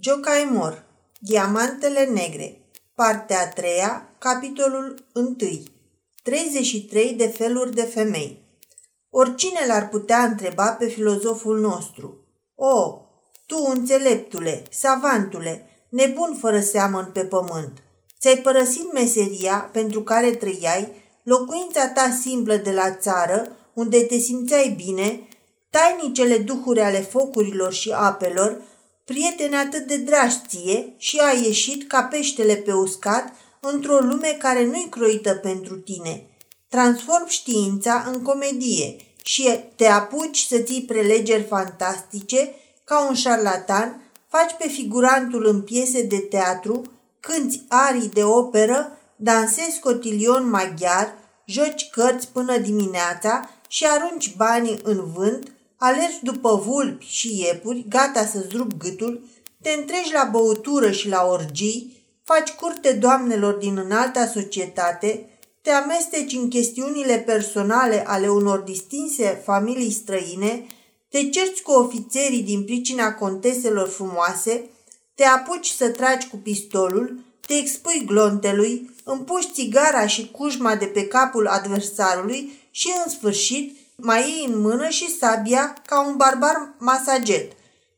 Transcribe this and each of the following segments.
Jókai Mór, Diamantele Negre, partea a treia, capitolul 1, 33 de feluri de femei. Oricine l-ar putea întreba pe filozoful nostru: O, tu înțeleptule, savantule, nebun fără seamăn pe pământ, ți-ai părăsit meseria pentru care trăiai, locuința ta simplă de la țară, unde te simțeai bine, tainicele duhuri ale focurilor și apelor, prieteni atât de dragi ție, și ai ieșit ca peștele pe uscat într-o lume care nu-i croită pentru tine. Transform știința în comedie și te apuci să ții prelegeri fantastice ca un șarlatan, faci pe figurantul în piese de teatru, cânți arii de operă, dansezi cotilion maghiar, joci cărți până dimineața și arunci banii în vânt, alergi după vulpi și iepuri, gata să-ți rup gâtul, te întregi la băutură și la orgii, faci curte doamnelor din înalta societate, te amesteci în chestiunile personale ale unor distinse familii străine, te cerți cu ofițerii din pricina conteselor frumoase, te apuci să tragi cu pistolul, te expui glontelui, împuși țigara și cujma de pe capul adversarului și, în sfârșit, mai iei în mână și sabia ca un barbar masaget.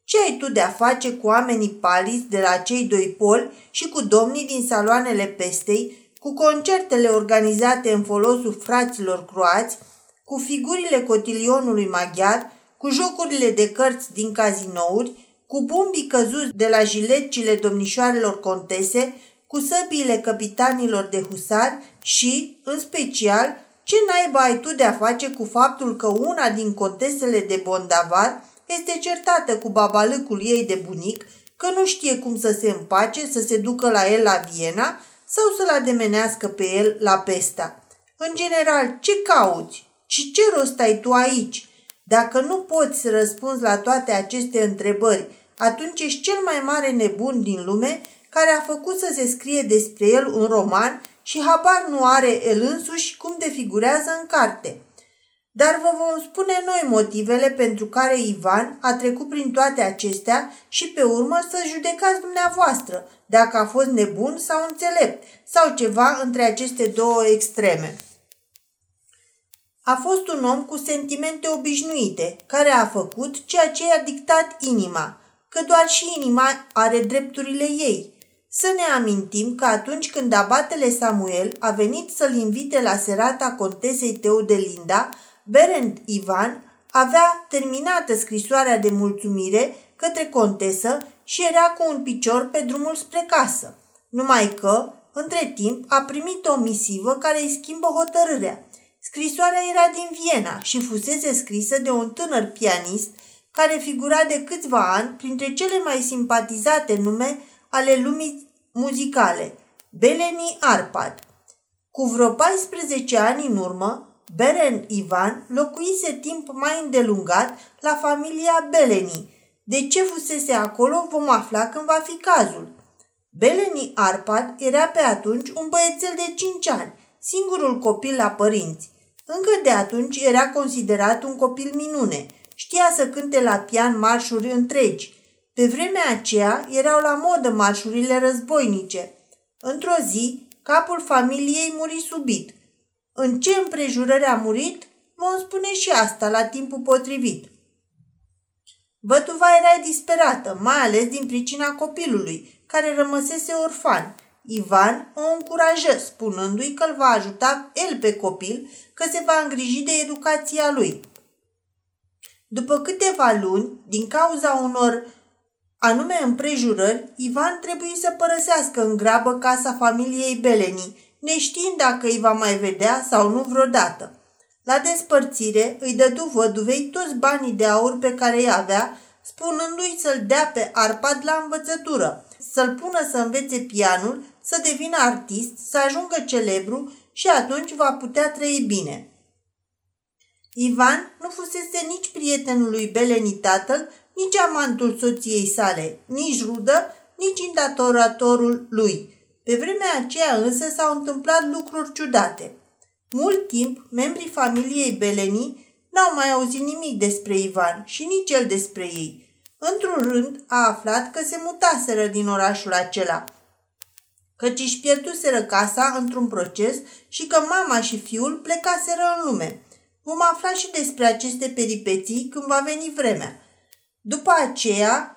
Ce ai tu de-a face cu oamenii paliți de la cei doi poli și cu domnii din saloanele pestei, cu concertele organizate în folosul fraților croați, cu figurile cotilionului maghiar, cu jocurile de cărți din cazinouri, cu bumbii căzuți de la jiletcile domnișoarelor contese, cu săbiile căpitanilor de husari și, în special, ce naiba ai tu de-a face cu faptul că una din contesele de Bondavar este certată cu babalâcul ei de bunic, că nu știe cum să se împace, să se ducă la el la Viena sau să-l ademenească pe el la Pesta? În general, ce cauți? Și ce rost ai tu aici? Dacă nu poți să răspunzi la toate aceste întrebări, atunci ești cel mai mare nebun din lume, care a făcut să se scrie despre el un roman și habar nu are el însuși cum de figurează în carte. Dar vă vom spune noi motivele pentru care Ivan a trecut prin toate acestea și pe urmă să judecați dumneavoastră dacă a fost nebun sau înțelept sau ceva între aceste două extreme. A fost un om cu sentimente obișnuite, care a făcut ceea ce i-a dictat inima, că doar și inima are drepturile ei. Să ne amintim că atunci când abatele Samuel a venit să-l invite la serata contesei Teodelinda, Berend Iván avea terminată scrisoarea de mulțumire către contesă și era cu un picior pe drumul spre casă. Numai că, între timp, a primit o misivă care îi schimbă hotărârea. Scrisoarea era din Viena și fusese scrisă de un tânăr pianist care figura de câțiva ani printre cele mai simpatizate nume ale lumii muzicale, Beleni Arpad. Cu vreo 14 ani în urmă, Berend Iván locuise timp mai îndelungat la familia Beleni. De ce fusese acolo vom afla când va fi cazul. Beleni Arpad era pe atunci un băiețel de 5 ani, singurul copil la părinți. Încă de atunci era considerat un copil minune. Știa să cânte la pian marșuri întregi. Pe vremea aceea erau la modă marșurile războinice. Într-o zi, capul familiei muri subit. În ce împrejurări a murit, vom spune și asta la timpul potrivit. Văduva era disperată, mai ales din pricina copilului, care rămăsese orfan. Ivan o încurajă, spunându-i că îl va ajuta el pe copil, că se va îngriji de educația lui. După câteva luni, din cauza unor anume împrejurări, Ivan trebuie să părăsească în grabă casa familiei Beleni, neștiind dacă îi va mai vedea sau nu vreodată. La despărțire îi dădu văduvei toți banii de aur pe care îi avea, spunându-i să-l dea pe Arpad la învățătură, să-l pună să învețe pianul, să devină artist, să ajungă celebru și atunci va putea trăi bine. Ivan nu fusese nici prietenul lui Beleni tatăl, nici amantul soției sale, nici rudă, nici îndatoratorul lui. Pe vremea aceea însă s-au întâmplat lucruri ciudate. Mult timp, membrii familiei Beleni n-au mai auzit nimic despre Ivan și nici el despre ei. Într-un rând a aflat că se mutaseră din orașul acela, căci își pierduseră casa într-un proces și că mama și fiul plecaseră în lume. Vom afla și despre aceste peripeții când va veni vremea. După aceea,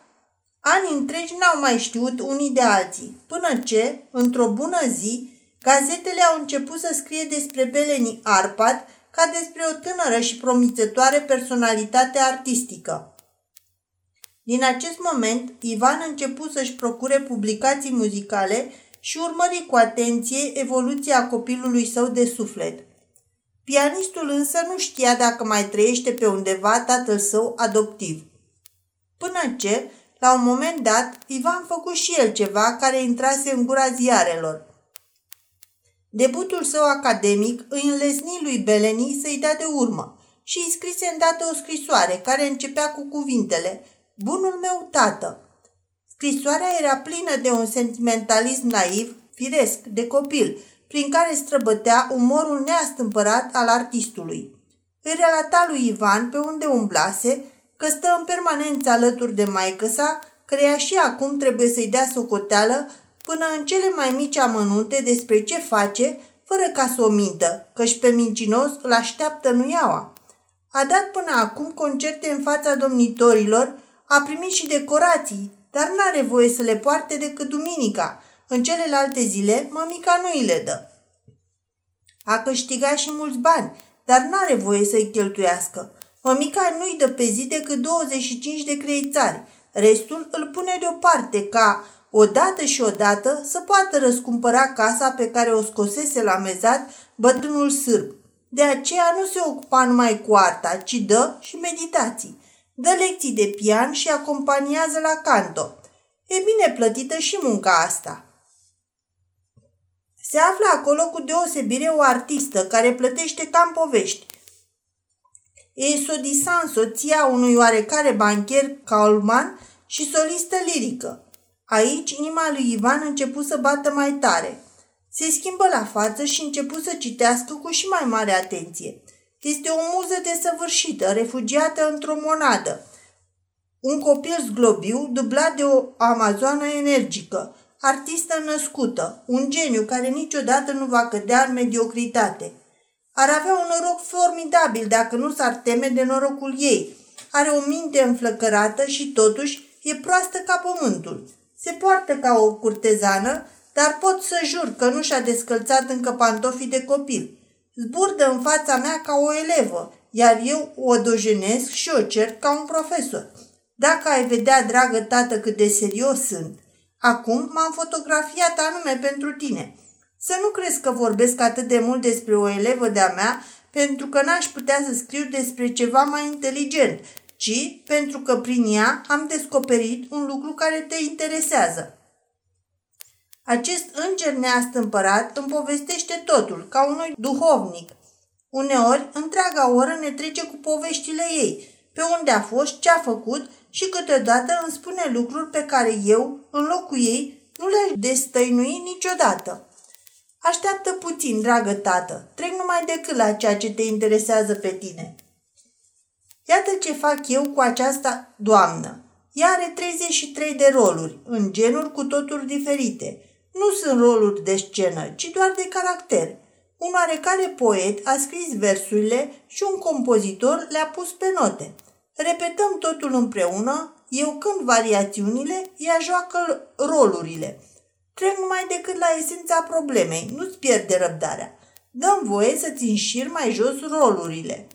ani întregi n-au mai știut unii de alții, până ce, într-o bună zi, gazetele au început să scrie despre Beleni Arpad ca despre o tânără și promițătoare personalitate artistică. Din acest moment, Ivan început să-și procure publicații muzicale și urmări cu atenție evoluția copilului său de suflet. Pianistul însă nu știa dacă mai trăiește pe undeva tatăl său adoptiv. Până ce, la un moment dat, Ivan făcu și el ceva care intrase în gura ziarelor. Debutul său academic îi înlesni lui Beleni să-i dea de urmă și îi scrise îndată o scrisoare care începea cu cuvintele: „Bunul meu tată!” Scrisoarea era plină de un sentimentalism naiv, firesc, de copil, prin care străbătea umorul neastâmpărat al artistului. Îi relata lui Ivan pe unde umblase, că stă în permanență alături de maică-sa, căreia și acum trebuie să-i dea socoteală până în cele mai mici amănunte despre ce face, fără ca să o mintă, căci pe mincinos îl așteaptă nuiaua. A dat până acum concerte în fața domnitorilor, a primit și decorații, dar n-are voie să le poarte decât duminica. În celelalte zile, mămica nu îi le dă. A câștigat și mulți bani, dar n-are voie să-i cheltuiască. Mămica nu-i dă pe zi decât 25 de creițari. Restul îl pune deoparte ca, odată și odată, să poată răscumpăra casa pe care o scosese la mezat bătrânul sârb. De aceea nu se ocupa numai cu arta, ci dă și meditații. Dă lecții de pian și acompaniază la canto. E bine plătită și munca asta. Se află acolo cu deosebire o artistă care plătește ca în povești. Esodisan, soția unui oarecare bancher Kaulmann și solistă lirică. Aici inima lui Ivan început să bată mai tare. Se schimbă la față și început să citească cu și mai mare atenție. Este o muză desăvârșită, refugiată într-o monadă. Un copil zglobiu, dublat de o amazoană energică, artistă născută, un geniu care niciodată nu va cădea în mediocritate. Ar avea un noroc formidabil dacă nu s-ar teme de norocul ei. Are o minte înflăcărată și totuși e proastă ca pământul. Se poartă ca o curtezană, dar pot să jur că nu și-a descălțat încă pantofii de copil. Zburdă în fața mea ca o elevă, iar eu o dojenesc și o cert ca un profesor. Dacă ai vedea, dragă tată, cât de serios sunt. Acum m-am fotografiat anume pentru tine. Să nu crezi că vorbesc atât de mult despre o elevă de-a mea pentru că n-aș putea să scriu despre ceva mai inteligent, ci pentru că prin ea am descoperit un lucru care te interesează. Acest înger neastâmpărat îmi povestește totul, ca unui duhovnic. Uneori, întreaga oră ne trece cu poveștile ei, pe unde a fost, ce a făcut și câteodată îmi spune lucruri pe care eu, în locul ei, nu le-aș destăinui niciodată. Așteaptă puțin, dragă tată, trec numai decât la ceea ce te interesează pe tine. Iată ce fac eu cu această doamnă. Ea are 33 de roluri, în genuri cu totul diferite. Nu sunt roluri de scenă, ci doar de caracter. Un oarecare poet a scris versurile și un compozitor le-a pus pe note. Repetăm totul împreună, eu cânt variațiunile, ea joacă rolurile. Trec numai decât la esența problemei, nu-ți pierde răbdarea. Dă-mi voie să-ți înșir mai jos rolurile.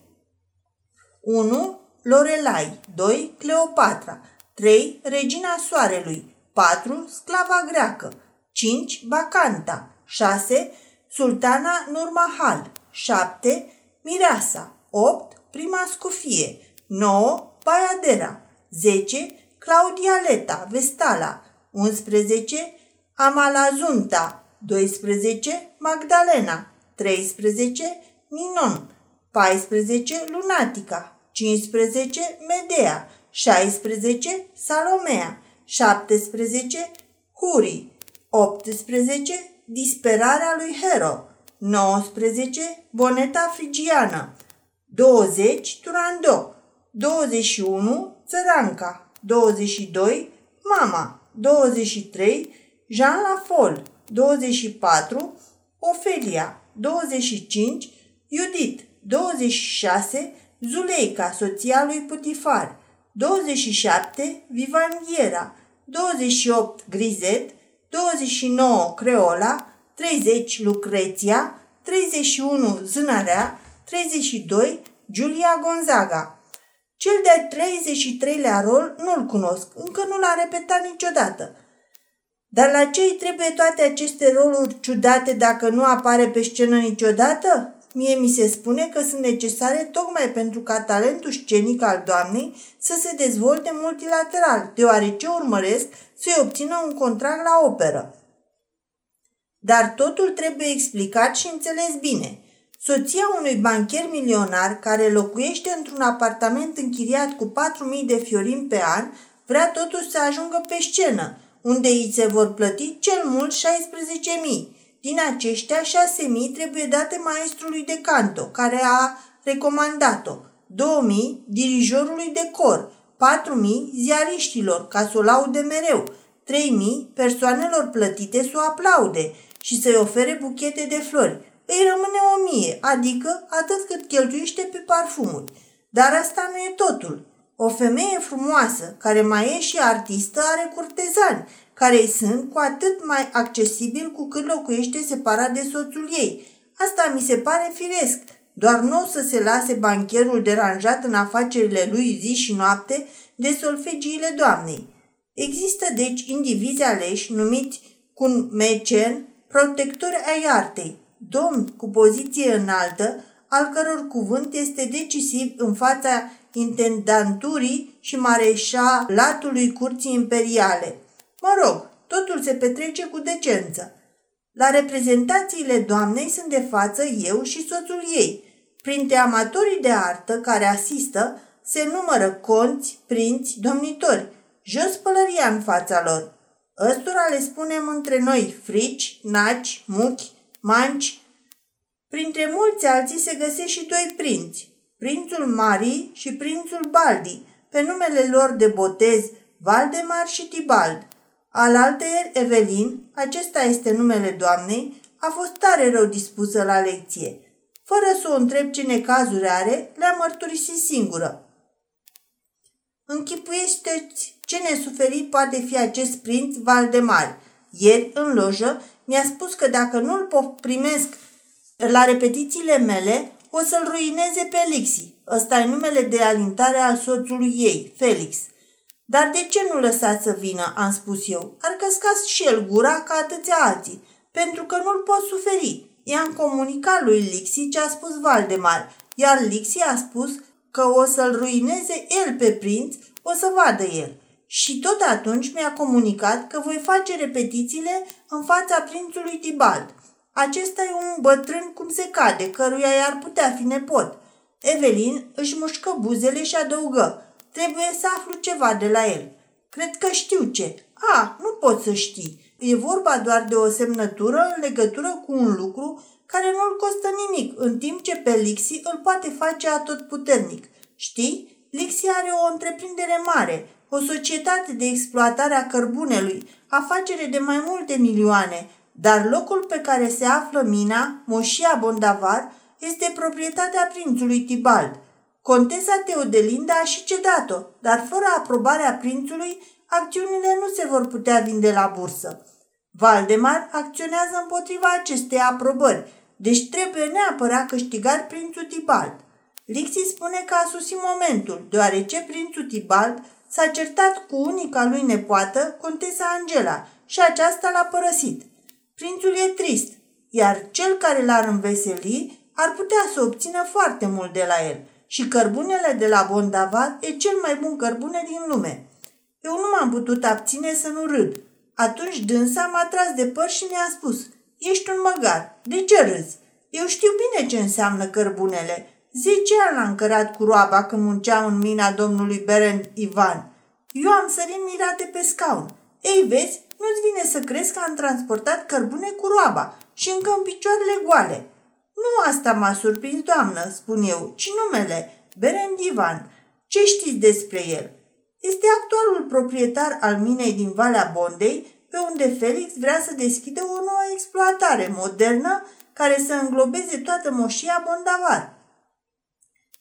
1. Lorelai. 2. Cleopatra. 3. Regina Soarelui. 4. Sclava greacă. 5. Bacanta. 6. Sultana Nur Mahal. 7. Mireasa. 8. Prima scufie. 9. Baiadera. 10. Claudia Leta, Vestala. 11. Amalazunta. 12. Magdalena. 13. Ninon. 14. Lunatica. 15. Medea. 16. Salomea. 17. Huri. 18. Disperarea lui Hero. 19. Boneta frigiană. 20. Turandot. 21. Țăranca. 22, mama, 23, Jean Lafol, 24, Ofelia, 25, Judith, 26, Zuleica, soția lui Putifar, 27, Vivanghera, 28, Grizet, 29, Creola, 30, Lucreția, 31, Zânărea, 32, Giulia Gonzaga. Cel de-al 33-lea rol nu-l cunosc, încă nu l-a repetat niciodată. Dar la ce îi trebuie toate aceste roluri ciudate dacă nu apare pe scenă niciodată? Mie mi se spune că sunt necesare tocmai pentru ca talentul scenic al doamnei să se dezvolte multilateral, deoarece urmăresc să-i obțină un contract la operă. Dar totul trebuie explicat și înțeles bine. Soția unui bancher milionar care locuiește într-un apartament închiriat cu 4.000 de fiorini pe an vrea totuși să ajungă pe scenă, unde îi se vor plăti cel mult 16.000. Din aceștia, 6.000 trebuie date maestrului de canto, care a recomandat-o, 2.000 dirijorului de cor, 4.000 ziariștilor, ca să o laude mereu, 3.000 persoanelor plătite să o aplaude și să-i ofere buchete de flori. Îi rămâne 1.000, adică atât cât cheltuiește pe parfumuri. Dar asta nu e totul. O femeie frumoasă, care mai e și artistă, are curtezani, care îi sunt cu atât mai accesibil cu cât locuiește separat de soțul ei. Asta mi se pare firesc, doar nu o să se lase bancherul deranjat în afacerile lui zi și noapte de solfegiile doamnei. Există deci indivizi aleși numiți cum mecen, protectori ai artei, domni cu poziție înaltă, al căror cuvânt este decisiv în fața intendanturii și mareșalatului curții imperiale. Mă rog, totul se petrece cu decență. La reprezentațiile doamnei sunt de față eu și soțul ei. Printre amatorii de artă care asistă se numără conți, prinți, domnitori. Jos pălăria în fața lor. Ăstora le spunem între noi frici, naci, muchi, manci. Printre mulți alții se găsesc și doi prinți, prințul Marii și prințul Baldi, pe numele lor de botez Valdemar și Tibald. Alaltăieri Evelin, acesta este numele doamnei, a fost tare rău dispusă la lecție. Fără să o întreb ce necazuri are, le-a mărturisit singură. Închipuiește-ți ce nesuferit poate fi acest prinț Valdemar. Ieri, în lojă, mi-a spus că dacă nu-l primesc la repetițiile mele, o să-l ruineze pe Lixi. Ăsta e numele de alintare al soțului ei, Felix. Dar de ce nu lăsați să vină, am spus eu, ar căscați și el gura ca atâția alții, pentru că nu-l pot suferi. I-am comunicat lui Lixi ce a spus Valdemar, iar Lixi a spus că o să-l ruineze el pe prinț, o să vadă el. Și tot atunci mi-a comunicat că voi face repetițiile în fața prințului Tibald. Acesta e un bătrân cum se cade, căruia i-ar putea fi nepot. Evelin își mușcă buzele și adăugă. Trebuie să aflu ceva de la el. Cred că știu ce. Nu pot să știi. E vorba doar de o semnătură în legătură cu un lucru care nu-l costă nimic, în timp ce pe Lixi îl poate face atotputernic. Știi? Lixi are o întreprindere mare, o societate de exploatare a cărbunelui, afacere de mai multe milioane, dar locul pe care se află mina, moșia Bondavar, este proprietatea prințului Tibald. Contesa Teodelinda a și cedat-o, dar fără aprobarea prințului, acțiunile nu se vor putea vinde la bursă. Valdemar acționează împotriva acestei aprobări, deci trebuie neapărat câștigat prințul Tibald. Lixi spune că a susit momentul, deoarece prințul Tibald s-a certat cu unica lui nepoată, contesa Angela, și aceasta l-a părăsit. Prințul e trist, iar cel care l-ar înveseli ar putea să obțină foarte mult de la el. Și cărbunele de la Bondavar e cel mai bun cărbune din lume. Eu nu m-am putut abține să nu râd. Atunci dânsa m-a tras de păr și mi-a spus, ești un măgar, de ce râzi? Eu știu bine ce înseamnă cărbunele. 10 ani l-am cărat cu roaba când munceam în mina domnului Berend Iván. Eu am sărit mirate pe scaun. Ei, vezi, nu-ți vine să crezi că am transportat cărbune cu roaba și încă în picioarele goale. Nu asta m-a surprins, doamnă, spun eu, ci numele, Berend Iván. Ce știți despre el? Este actualul proprietar al minei din Valea Bondei, pe unde Felix vrea să deschidă o nouă exploatare modernă care să înglobeze toată moșia Bondavar.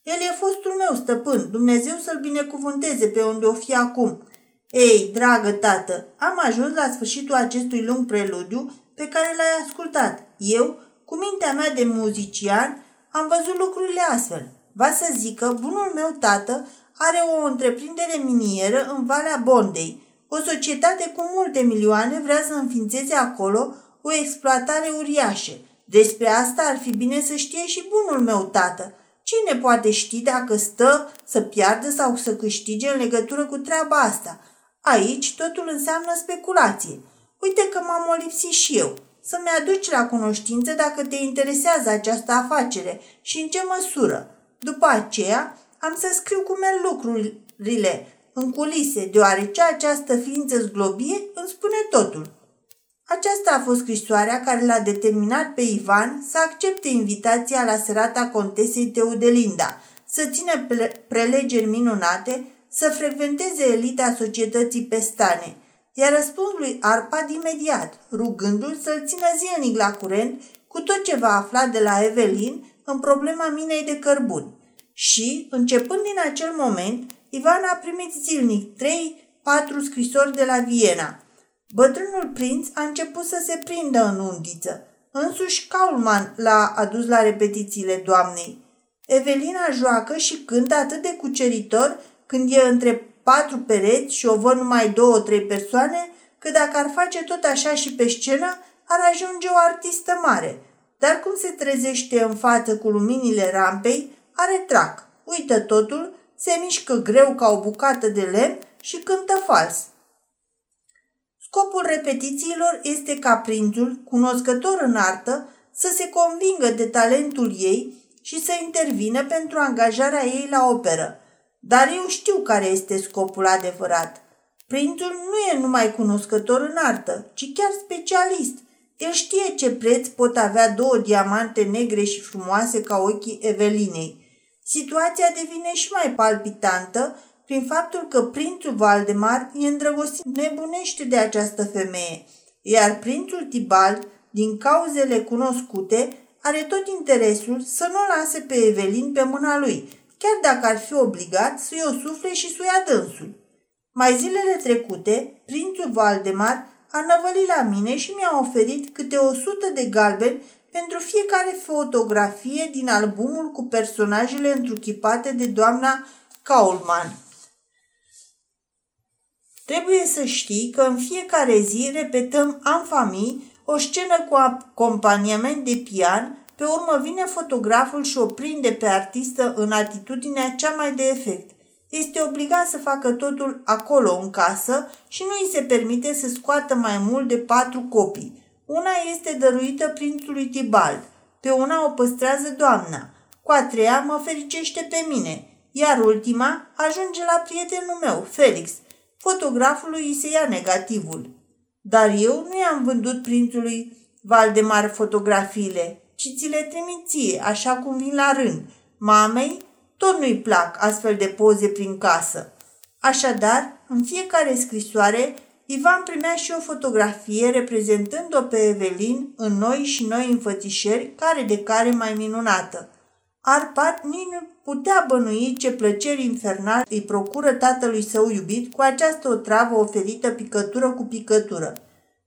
El e fostul meu stăpân, Dumnezeu să-l binecuvânteze pe unde o fi acum. Ei, dragă tată, am ajuns la sfârșitul acestui lung preludiu pe care l-ai ascultat. Eu, cu mintea mea de muzician, am văzut lucrurile astfel. Va să zic că bunul meu tată are o întreprindere minieră în Valea Bondei. O societate cu multe milioane vrea să înființeze acolo o exploatare uriașă. Despre asta ar fi bine să știe și bunul meu tată. Cine poate ști dacă stă să piardă sau să câștige în legătură cu treaba asta? Aici totul înseamnă speculație. Uite că m-am molipsit și eu. Să-mi aduci la cunoștință dacă te interesează această afacere și în ce măsură. După aceea am să scriu cum merg lucrurile în culise, deoarece această ființă zglobie îmi spune totul. Aceasta a fost scrisoarea care l-a determinat pe Ivan să accepte invitația la serata contesei Teodelinda, să țină prelegeri minunate, să frecventeze elita societății pestane. I-a răspuns lui Arpad imediat, rugându-l să-l țină zilnic la curent cu tot ce va afla de la Evelin în problema minei de cărbuni. Și, începând din acel moment, Ivan a primit zilnic 3-4 scrisori de la Viena. Bătrânul prinț a început să se prindă în undiță. Însuși Kaulmann l-a adus la repetițiile doamnei. Evelina joacă și cântă atât de cuceritor când e între 4 pereți și o văd numai 2-3 persoane, că dacă ar face tot așa și pe scenă, ar ajunge o artistă mare. Dar cum se trezește în față cu luminile rampei, are trac, uită totul, se mișcă greu ca o bucată de lemn și cântă fals. Scopul repetițiilor este ca prințul, cunoscător în artă, să se convingă de talentul ei și să intervină pentru angajarea ei la operă. Dar eu știu care este scopul adevărat. Prințul nu e numai cunoscător în artă, ci chiar specialist. El știe ce preț pot avea 2 diamante negre și frumoase ca ochii Evelinei. Situația devine și mai palpitantă prin faptul că prințul Valdemar e îndrăgostit nebunește de această femeie, iar prințul Tibald, din cauzele cunoscute, are tot interesul să nu o lase pe Evelin pe mâna lui, chiar dacă ar fi obligat să-i o sufle și să-i ia dânsul. Mai zilele trecute, prințul Valdemar a năvălit la mine și mi-a oferit câte 100 de galbeni pentru fiecare fotografie din albumul cu personajele întruchipate de doamna Kaulmann. Trebuie să știi că în fiecare zi repetăm în familie o scenă cu acompaniament de pian. Pe urmă vine fotograful și o prinde pe artistă în atitudinea cea mai de efect. Este obligat să facă totul acolo în casă și nu îi se permite să scoată mai mult de 4 copii. Una este dăruită prințului Tibald, pe una o păstrează doamna, cu a treia mă fericește pe mine, iar ultima ajunge la prietenul meu, Felix. Fotografului îi se ia negativul. Dar eu nu i-am vândut prințului Valdemar fotografiile, ci ți le trimit ție, așa cum vin la rând. Mamei tot nu-i plac astfel de poze prin casă. Așadar, în fiecare scrisoare, Ivan primea și o fotografie reprezentând-o pe Evelin în noi și noi înfățișări, care de care mai minunată. Arpad nici nu putea bănui ce plăceri infernale îi procură tatălui său iubit cu această otravă oferită picătură cu picătură.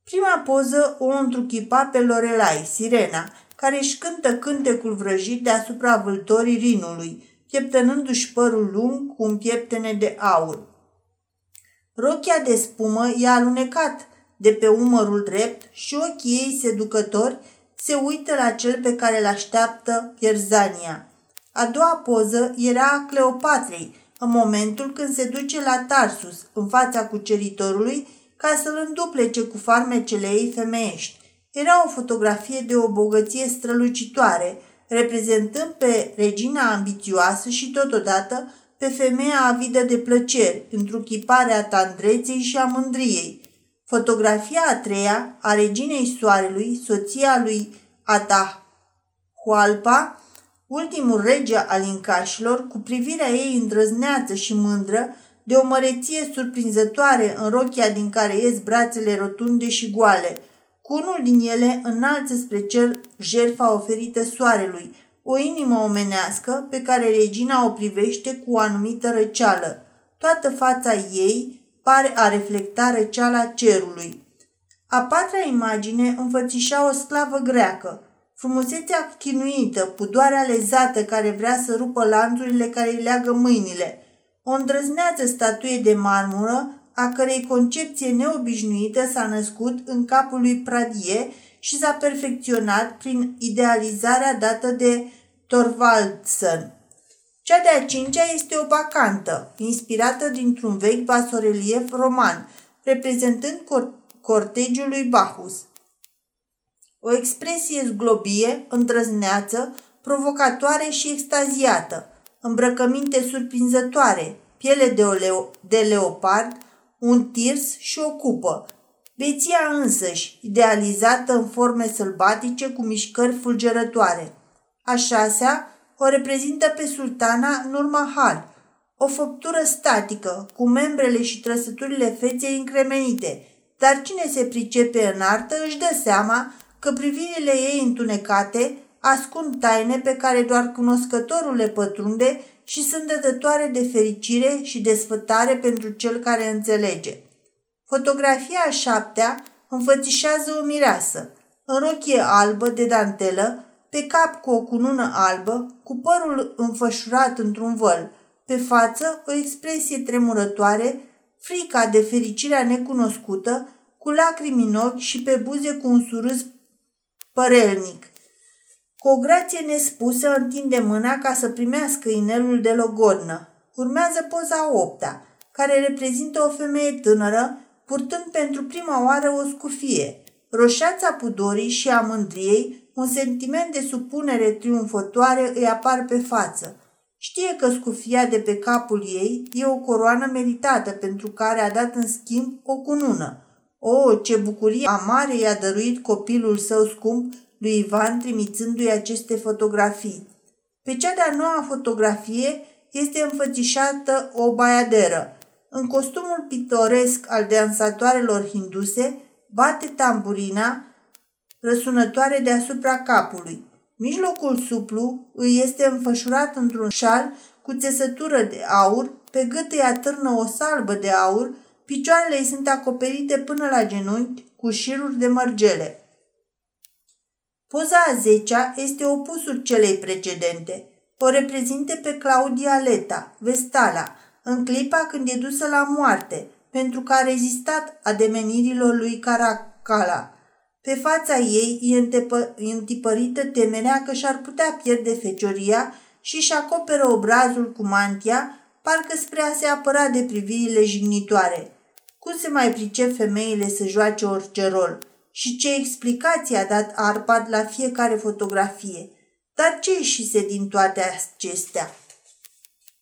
Prima poză o întruchipa pe Lorelai, sirena, care își cântă cântecul vrăjit deasupra vâltorii Rinului, pieptănându-și părul lung cu un pieptene de aur. Rochia de spumă i-a alunecat de pe umărul drept și ochii ei seducători se uită la cel pe care l-așteaptă Pierzania. A doua poză era a Cleopatrei, în momentul când se duce la Tarsus, în fața cuceritorului, ca să-l înduplece cu farmecele ei femeiești. Era o fotografie de o bogăție strălucitoare, reprezentând pe regina ambițioasă și totodată pe femeia avidă de plăceri, întruchiparea tandreței și a mândriei. Fotografia a treia, a reginei soarelui, soția lui Atahualpa, ultimul rege al incașilor, cu privirea ei îndrăzneață și mândră, de o măreție surprinzătoare în rochia din care ies brațele rotunde și goale. Cu unul din ele înalță spre cer jertfa oferită soarelui, o inimă omenească pe care regina o privește cu o anumită răceală. Toată fața ei pare a reflecta răceala cerului. A patra imagine înfățișa o sclavă greacă. Frumusețea chinuită, pudoarea lezată care vrea să rupă lanțurile care îi leagă mâinile. O îndrăzneață statuie de marmură, a cărei concepție neobișnuită s-a născut în capul lui Pradier și s-a perfecționat prin idealizarea dată de Torvaldsen. Cea de-a cincea este o bacantă, inspirată dintr-un vechi basorelief roman, reprezentând cortegiul lui Bacchus. O expresie zglobie, îndrăzneață, provocatoare și extaziată, îmbrăcăminte surprinzătoare, piele de leopard, un tirs și o cupă. Beția însăși, idealizată în forme sălbatice cu mișcări fulgerătoare. A șasea o reprezintă pe sultana Nur Mahal, o făptură statică, cu membrele și trăsăturile feței încremenite, dar cine se pricepe în artă își dă seama că privirile ei întunecate ascund taine pe care doar cunoscătorul le pătrunde și sunt dătătoare de fericire și de sfătare pentru cel care înțelege. Fotografia a șaptea înfățișează o mireasă, în rochie albă de dantelă, pe cap cu o cunună albă, cu părul înfășurat într-un văl, pe față o expresie tremurătoare, frica de fericirea necunoscută, cu lacrimi în ochi și pe buze cu un surâs părelnic. Cu o grație nespusă întinde mâna ca să primească inelul de logodnă. Urmează poza opta, care reprezintă o femeie tânără, purtând pentru prima oară o scufie, roșața pudorii și a mândriei, un sentiment de supunere triumfătoare îi apar pe față. Știe că scufia de pe capul ei e o coroană meritată pentru care a dat în schimb o cunună. O, ce bucurie amare i-a dăruit copilul său scump lui Ivan trimițându-i aceste fotografii. Pe cea de-a noua fotografie este înfățișată o baiaderă. În costumul pitoresc al dansatoarelor hinduse, bate tamburina răsunătoare deasupra capului. Mijlocul suplu îi este înfășurat într-un șal cu țesătură de aur, pe gât îi atârnă o salbă de aur, picioarele îi sunt acoperite până la genunchi cu șiruri de mărgele. Poza a zecea este opusul celei precedente. O reprezinte pe Claudia Leta, Vestala, în clipa când e dusă la moarte, pentru că a rezistat ademenirilor lui Caracalla. Pe fața ei e întipărită temerea că și-ar putea pierde fecioria și își acoperă obrazul cu mantia, parcă spre a se apăra de privirile jignitoare. Cum se mai pricep femeile să joace orice rol? Și ce explicații a dat Arpad la fiecare fotografie? Dar ce ieșise din toate acestea?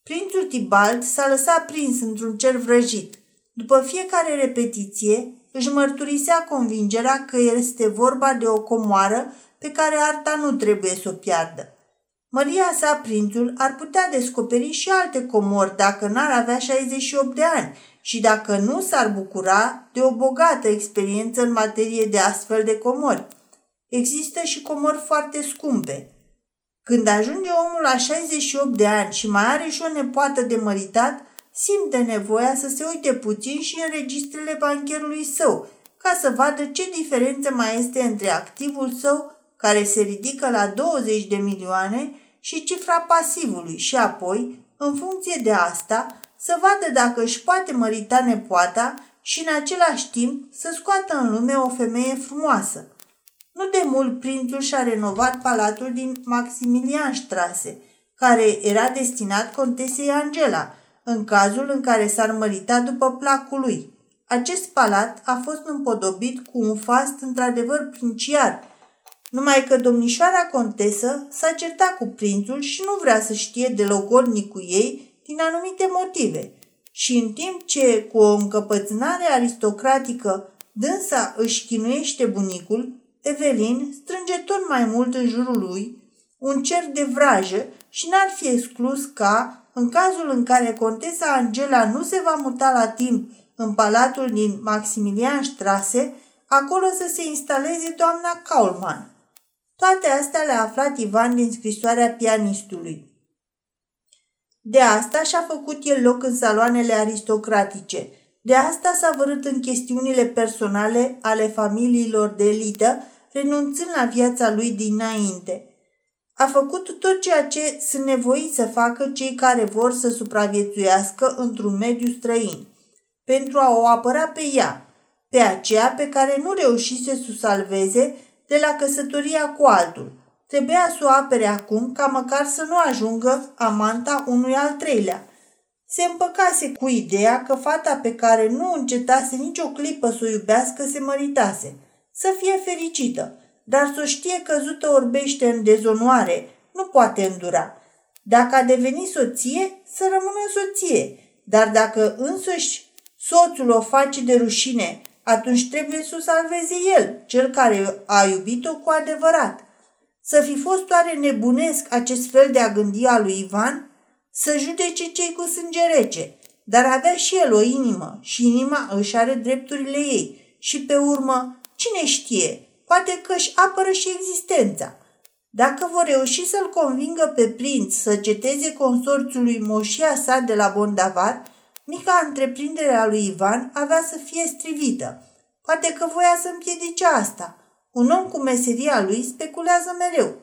Prințul Tibald s-a lăsat prins într-un cer vrăjit. După fiecare repetiție, își mărturisea convingerea că este vorba de o comoară pe care arta nu trebuie să o piardă. Măria sa, prințul, ar putea descoperi și alte comori dacă n-ar avea 68 de ani și dacă nu s-ar bucura de o bogată experiență în materie de astfel de comori. Există și comori foarte scumpe. Când ajunge omul la 68 de ani și mai are și o nepoată de măritat, simte nevoia să se uite puțin și în registrele bancherului său, ca să vadă ce diferență mai este între activul său, care se ridică la 20 de milioane, și cifra pasivului și apoi, în funcție de asta, să vadă dacă își poate mărita nepoata și în același timp să scoată în lume o femeie frumoasă. Nu de mult prințul și-a renovat palatul din Maximilianstrasse, care era destinat contesei Angela, în cazul în care s-ar mărita după placul lui. Acest palat a fost împodobit cu un fast într-adevăr princiar, numai că domnișoara contesă s-a certat cu prințul și nu vrea să știe de logodnicul ei din anumite motive. Și în timp ce, cu o încăpățânare aristocratică, dânsa își chinuiește bunicul, Evelin strânge tot mai mult în jurul lui un cer de vrajă și n-ar fi exclus ca, în cazul în care contesa Angela nu se va muta la timp în palatul din Maximilianstrasse, acolo să se instaleze doamna Kaulmann. Toate astea le-a aflat Ivan din scrisoarea pianistului. De asta și-a făcut el loc în saloanele aristocratice, de asta s-a vărât în chestiunile personale ale familiilor de elită, renunțând la viața lui dinainte. A făcut tot ceea ce sunt nevoiți să facă cei care vor să supraviețuiască într-un mediu străin, pentru a o apăra pe ea, pe aceea pe care nu reușise să o salveze de la căsătoria cu altul. Trebuia să o apere acum ca măcar să nu ajungă amanta unui al treilea. Se împăcase cu ideea că fata pe care nu încetase nicio clipă să o iubească se măritase. Să fie fericită, dar să o știe căzută orbește în dezonoare, nu poate îndura. Dacă a devenit soție, să rămână soție, dar dacă însăși soțul o face de rușine, atunci trebuie să o salveze el, cel care a iubit-o cu adevărat. Să fi fost oare nebunesc acest fel de a gândi a lui Ivan? Să judece cei cu sânge rece, dar avea și el o inimă și inima își are drepturile ei și pe urmă, cine știe, poate că își apără și existența. Dacă vor reuși să-l convingă pe prinț să ceteze consorțiului moșia sa de la Bondavat, mica întreprindere a lui Ivan avea să fie strivită. Poate că voia să împiedice asta. Un om cu meseria lui speculează mereu.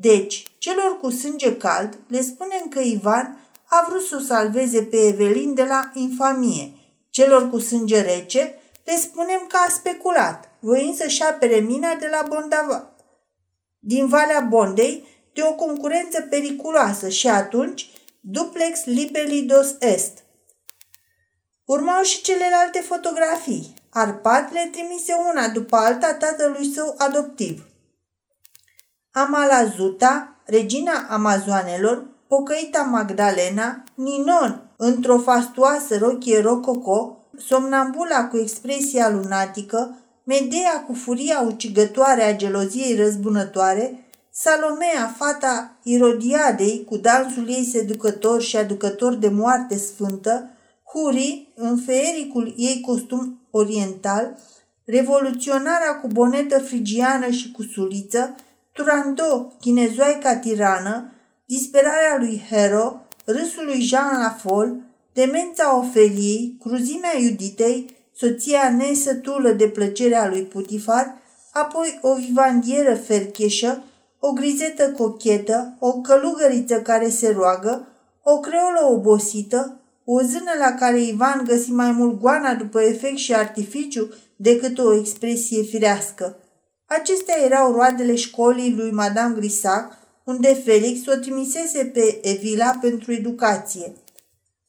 Deci, celor cu sânge cald, le spunem că Ivan a vrut să o salveze pe Evelin de la infamie. Celor cu sânge rece, le spunem că a speculat, voind să-și apere mina de la Bondavat, din Valea Bondei, de o concurență periculoasă și atunci, duplex libelidos est. Urmau și celelalte fotografii. Arpad le trimise una după alta tatălui său adoptiv. Amalazuta, regina Amazoanelor, pocăita Magdalena, Ninon, într-o fastoasă rochie rococo, somnambula cu expresia lunatică, Medea cu furia ucigătoare a geloziei răzbunătoare, Salomea, fata Irodiadei, cu dansul ei seducător și aducător de moarte sfântă, Huri, în feericul ei costum oriental, revoluționarea cu bonetă frigiană și cu suliță, Turandot, chinezoaica tirană, disperarea lui Hero, râsul lui Jean la Fol, demența Ofeliei, cruzimea Iuditei, soția nesătulă de plăcerea lui Putifar, apoi o vivandieră fercheșă, o grizetă cochetă, o călugăriță care se roagă, o creolă obosită, o zână la care Ivan găsi mai mult goana după efect și artificiu decât o expresie firească. Acestea erau roadele școlii lui Madame Grisac, unde Felix o trimisese pe Evila pentru educație.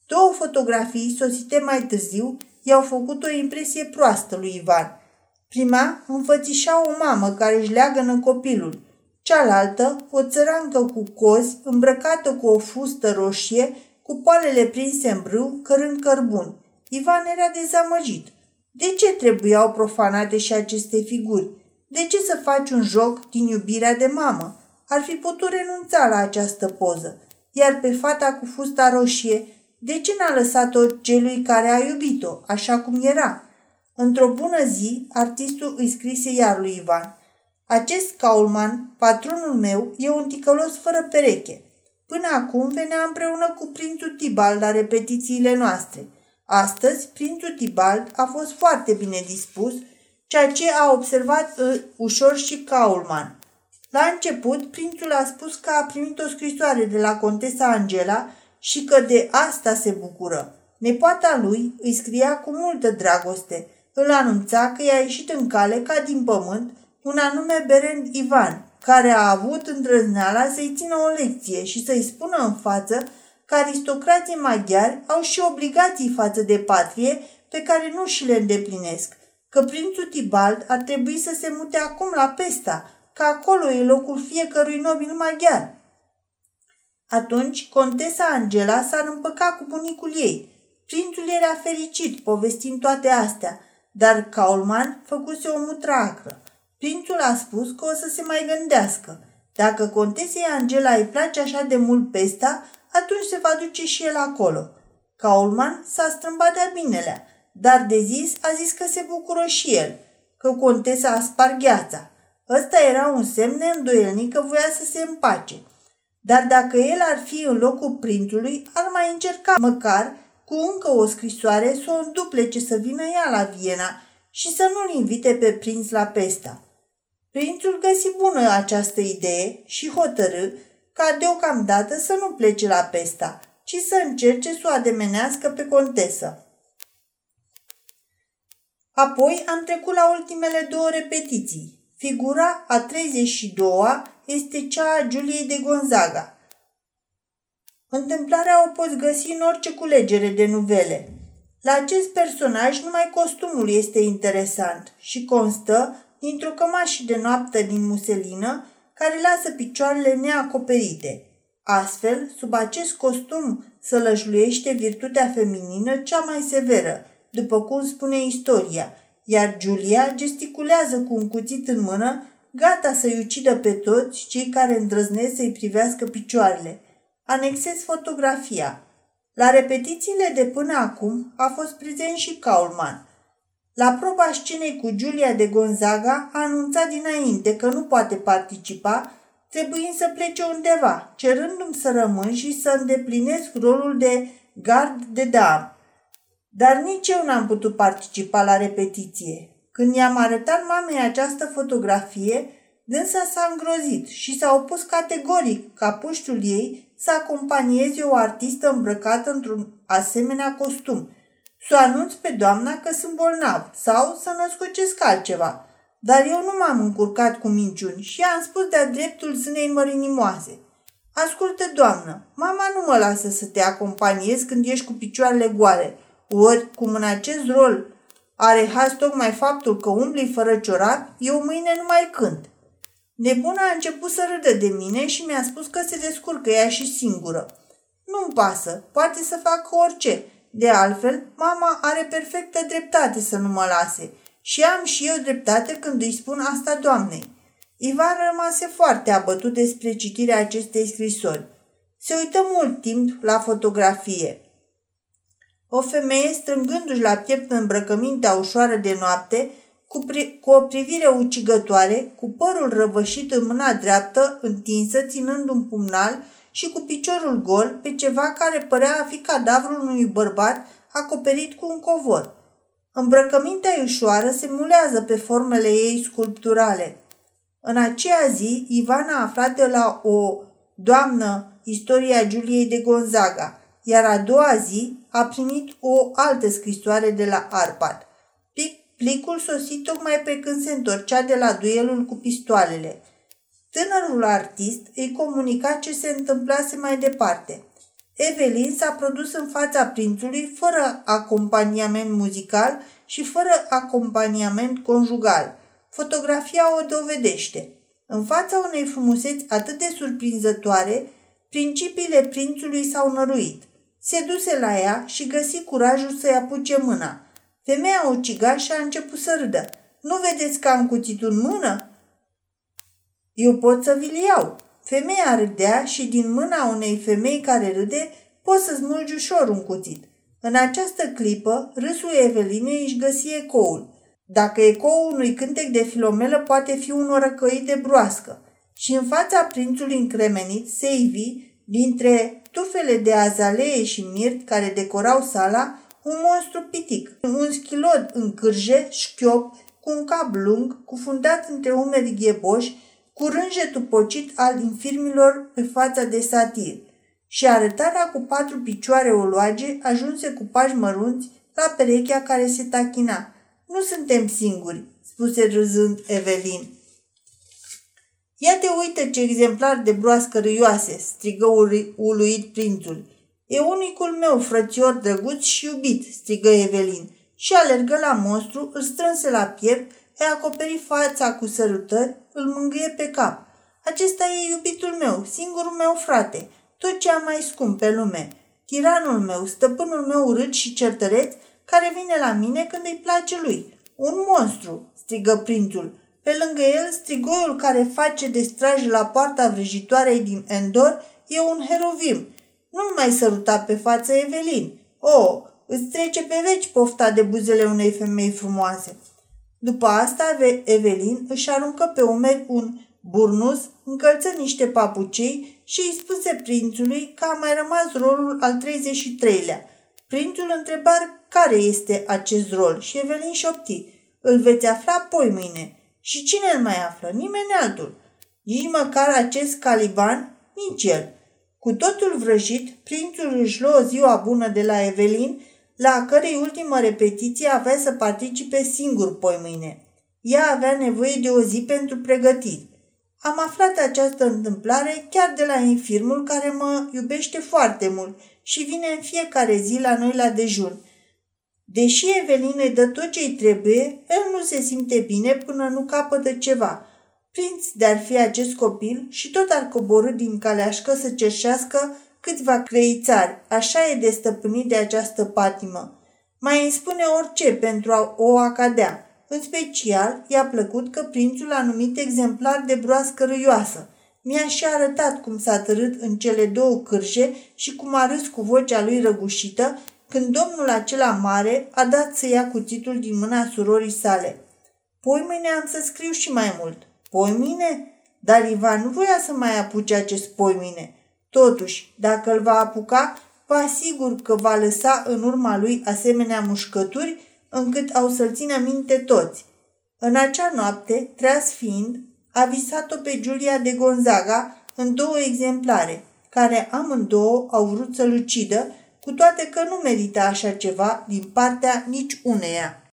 Două fotografii, sosite mai târziu, i-au făcut o impresie proastă lui Ivan. Prima înfățișa o mamă care își leagănă copilul, cealaltă o țărancă cu cozi, îmbrăcată cu o fustă roșie, cu poalele prinse în brâu, cărând cărbuni. Ivan era dezamăgit. De ce trebuiau profanate și aceste figuri? De ce să faci un joc din iubirea de mamă? Ar fi putut renunța la această poză. Iar pe fata cu fusta roșie, de ce n-a lăsat-o celui care a iubit-o, așa cum era? Într-o bună zi, artistul îi scrise iar lui Ivan: acest Kaulmann, patronul meu, e un ticălos fără pereche. Până acum venea împreună cu prințul Tibald la repetițiile noastre. Astăzi, prințul Tibald a fost foarte bine dispus, ceea ce a observat ușor și Kaulmann. La început, prințul a spus că a primit o scrisoare de la contesa Angela și că de asta se bucură. Nepoata lui îi scria cu multă dragoste. Îl anunța că i-a ieșit în cale ca din pământ un anume Berend Iván, care a avut îndrăzneala să-i țină o lecție și să-i spună în față că aristocrații maghiari au și obligații față de patrie pe care nu și le îndeplinesc, că prințul Tibald ar trebui să se mute acum la Pesta, că acolo e locul fiecărui nobil maghiar. Atunci, contesa Angela s-ar împăca cu bunicul ei. Prințul era fericit, povestind toate astea, dar Kaulmann făcuse o mutră acră. Prințul a spus că o să se mai gândească. Dacă contesei Angela îi place așa de mult Pesta, atunci se va duce și el acolo. Kaulmann s-a strâmbat de-a binelea, dar de zis a zis că se bucură și el, că contesa a spart gheața. Ăsta era un semn neîndoielnic că voia să se împace. Dar dacă el ar fi în locul printului, ar mai încerca măcar cu încă o scrisoare să o înduplece să vină ea la Viena și să nu-l invite pe prinț la Pesta. Prințul găsi bună această idee și hotărâ ca deocamdată să nu plece la Pesta, ci să încerce să o ademenească pe contesă. Apoi am trecut la ultimele două repetiții. Figura a 32-a este cea a Giuliei de Gonzaga. Întâmplarea o poți găsi în orice culegere de nuvele. La acest personaj numai costumul este interesant și constă dintr-o cămașă de noapte din muselină care lasă picioarele neacoperite. Astfel, sub acest costum sălășluiește virtutea feminină cea mai severă, după cum spune istoria, iar Giulia gesticulează cu un cuțit în mână, gata să-i ucidă pe toți cei care îndrăznesc să-i privească picioarele. Anexez fotografia. La repetițiile de până acum a fost prezent și Kaulmann. La proba scenei cu Giulia de Gonzaga a anunțat dinainte că nu poate participa, trebuind să plece undeva, cerându-mi să rămân și să îndeplinesc rolul de gard de dam. Dar nici eu n-am putut participa la repetiție. Când i-am arătat mamei această fotografie, dânsa s-a îngrozit și s-a opus categoric ca puștiul ei să acompanieze o artistă îmbrăcată într-un asemenea costum, să o anunț pe doamna că sunt bolnav sau să născocesc altceva. Dar eu nu m-am încurcat cu minciuni și i-am spus de-a dreptul zânei mărinimoase: ascultă, doamnă, mama nu mă lasă să te acompaniez când ești cu picioarele goale, ori, cum în acest rol are haz tocmai faptul că umbli fără ciorap, eu mâine nu mai cânt. Nebuna a început să râdă de mine și mi-a spus că se descurcă ea și singură. Nu-mi pasă, poate să facă orice. De altfel, mama are perfectă dreptate să nu mă lase și am și eu dreptate când îi spun asta doamnei. Ivan rămase foarte abătut despre citirea acestei scrisori. Se uită mult timp la fotografie. O femeie, strângându-și la piept îmbrăcămintea ușoară de noapte, cu o privire ucigătoare, cu părul răvășit în mâna dreaptă, întinsă, ținând un pumnal și cu piciorul gol pe ceva care părea a fi cadavrul unui bărbat acoperit cu un covor. Îmbrăcămintea ușoară se mulează pe formele ei sculpturale. În aceea zi, Ivan a aflat de la o doamnă istoria Giuliei de Gonzaga, iar a doua zi a primit o altă scrisoare de la Arpad. Plicul sosi tocmai pe când se întorcea de la duelul cu pistoalele. Tânărul artist îi comunica ce se întâmplase mai departe. Evelyn s-a produs în fața prințului fără acompaniament muzical și fără acompaniament conjugal. Fotografia o dovedește. În fața unei frumuseți atât de surprinzătoare, principiile prințului s-au năruit. Se duse la ea și găsi curajul să-i apuce mâna. Femeia ucigașă a început să râdă. Nu vedeți că am cuțitul în mână? Eu pot să vi-l iau. Femeia râdea și din mâna unei femei care râde poți să smulgi ușor un cuțit. În această clipă, râsul Evelinei își găsi ecoul. Dacă ecoul unui cântec de Filomelă poate fi un orăcăit de broască. Și în fața prințului încremenit, Seivi, dintre tufele de azalee și mirt care decorau sala, un monstru pitic, un schilod în cârje, șchiop, cu un cap lung, cufundat între umeri gheboși, cu rânjetul pocit al infirmilor pe fața de satir. Și arătarea cu patru picioare oloage ajunse cu pași mărunți la perechea care se tachina. Nu suntem singuri, spuse râzând Evelyn. Ia te uită ce exemplar de broască râioase, strigă uluit prințul. E unicul meu frățior drăguț și iubit, strigă Evelyn, și alergă la monstru, îl strânse la piept, îi acoperi fața cu sărutări, îl mângâie pe cap. Acesta e iubitul meu, singurul meu frate, tot ce am mai scump pe lume, tiranul meu, stăpânul meu urât și certăreț, care vine la mine când îi place lui. Un monstru, strigă prințul. Pe lângă el, strigoiul care face de straj la poarta vrăjitoarei din Endor e un herovim. Nu-l mai săruta pe față Evelin. O, îți trece pe veci pofta de buzele unei femei frumoase. După asta, Evelin își aruncă pe umeri un burnus, încălță niște papucii și îi spuse prințului că a mai rămas rolul al 33-lea. Prințul întreba care este acest rol și Evelin șopti: îl veți afla poi mâine. Și cine îl mai află? Nimeni altul. Nici măcar acest Caliban, nici el. Cu totul vrăjit, prințul își luă ziua bună de la Evelin, la cărei ultimă repetiție avea să participe singur poi mâine. Ea avea nevoie de o zi pentru pregătiri. Am aflat această întâmplare chiar de la infirmul care mă iubește foarte mult și vine în fiecare zi la noi la dejun. Deși Evelin îi dă tot ce-i trebuie, el nu se simte bine până nu capătă ceva. Prinț de-ar fi acest copil și tot ar coborî din caleașcă să cerșească câțiva creițari, așa e de stăpânit de această patimă. Mai îi spune orice pentru a o acadea. În special, i-a plăcut că prințul a numit exemplar de broască râioasă. Mi-a și arătat cum s-a târât în cele două cârje și cum a râs cu vocea lui răgușită când domnul acela mare a dat să ia cuțitul din mâna surorii sale. Poi mâine am să scriu și mai mult. Poi mâine? Dar Ivan nu voia să mai apuce acest poi mâine. Totuși, dacă îl va apuca, vă asigur că va lăsa în urma lui asemenea mușcături încât au să-l țină minte toți. În acea noapte, treaz fiind, a visat-o pe Giulia de Gonzaga în două exemplare, care amândouă au vrut să-l ucidă, cu toate că nu merita așa ceva din partea nici uneia.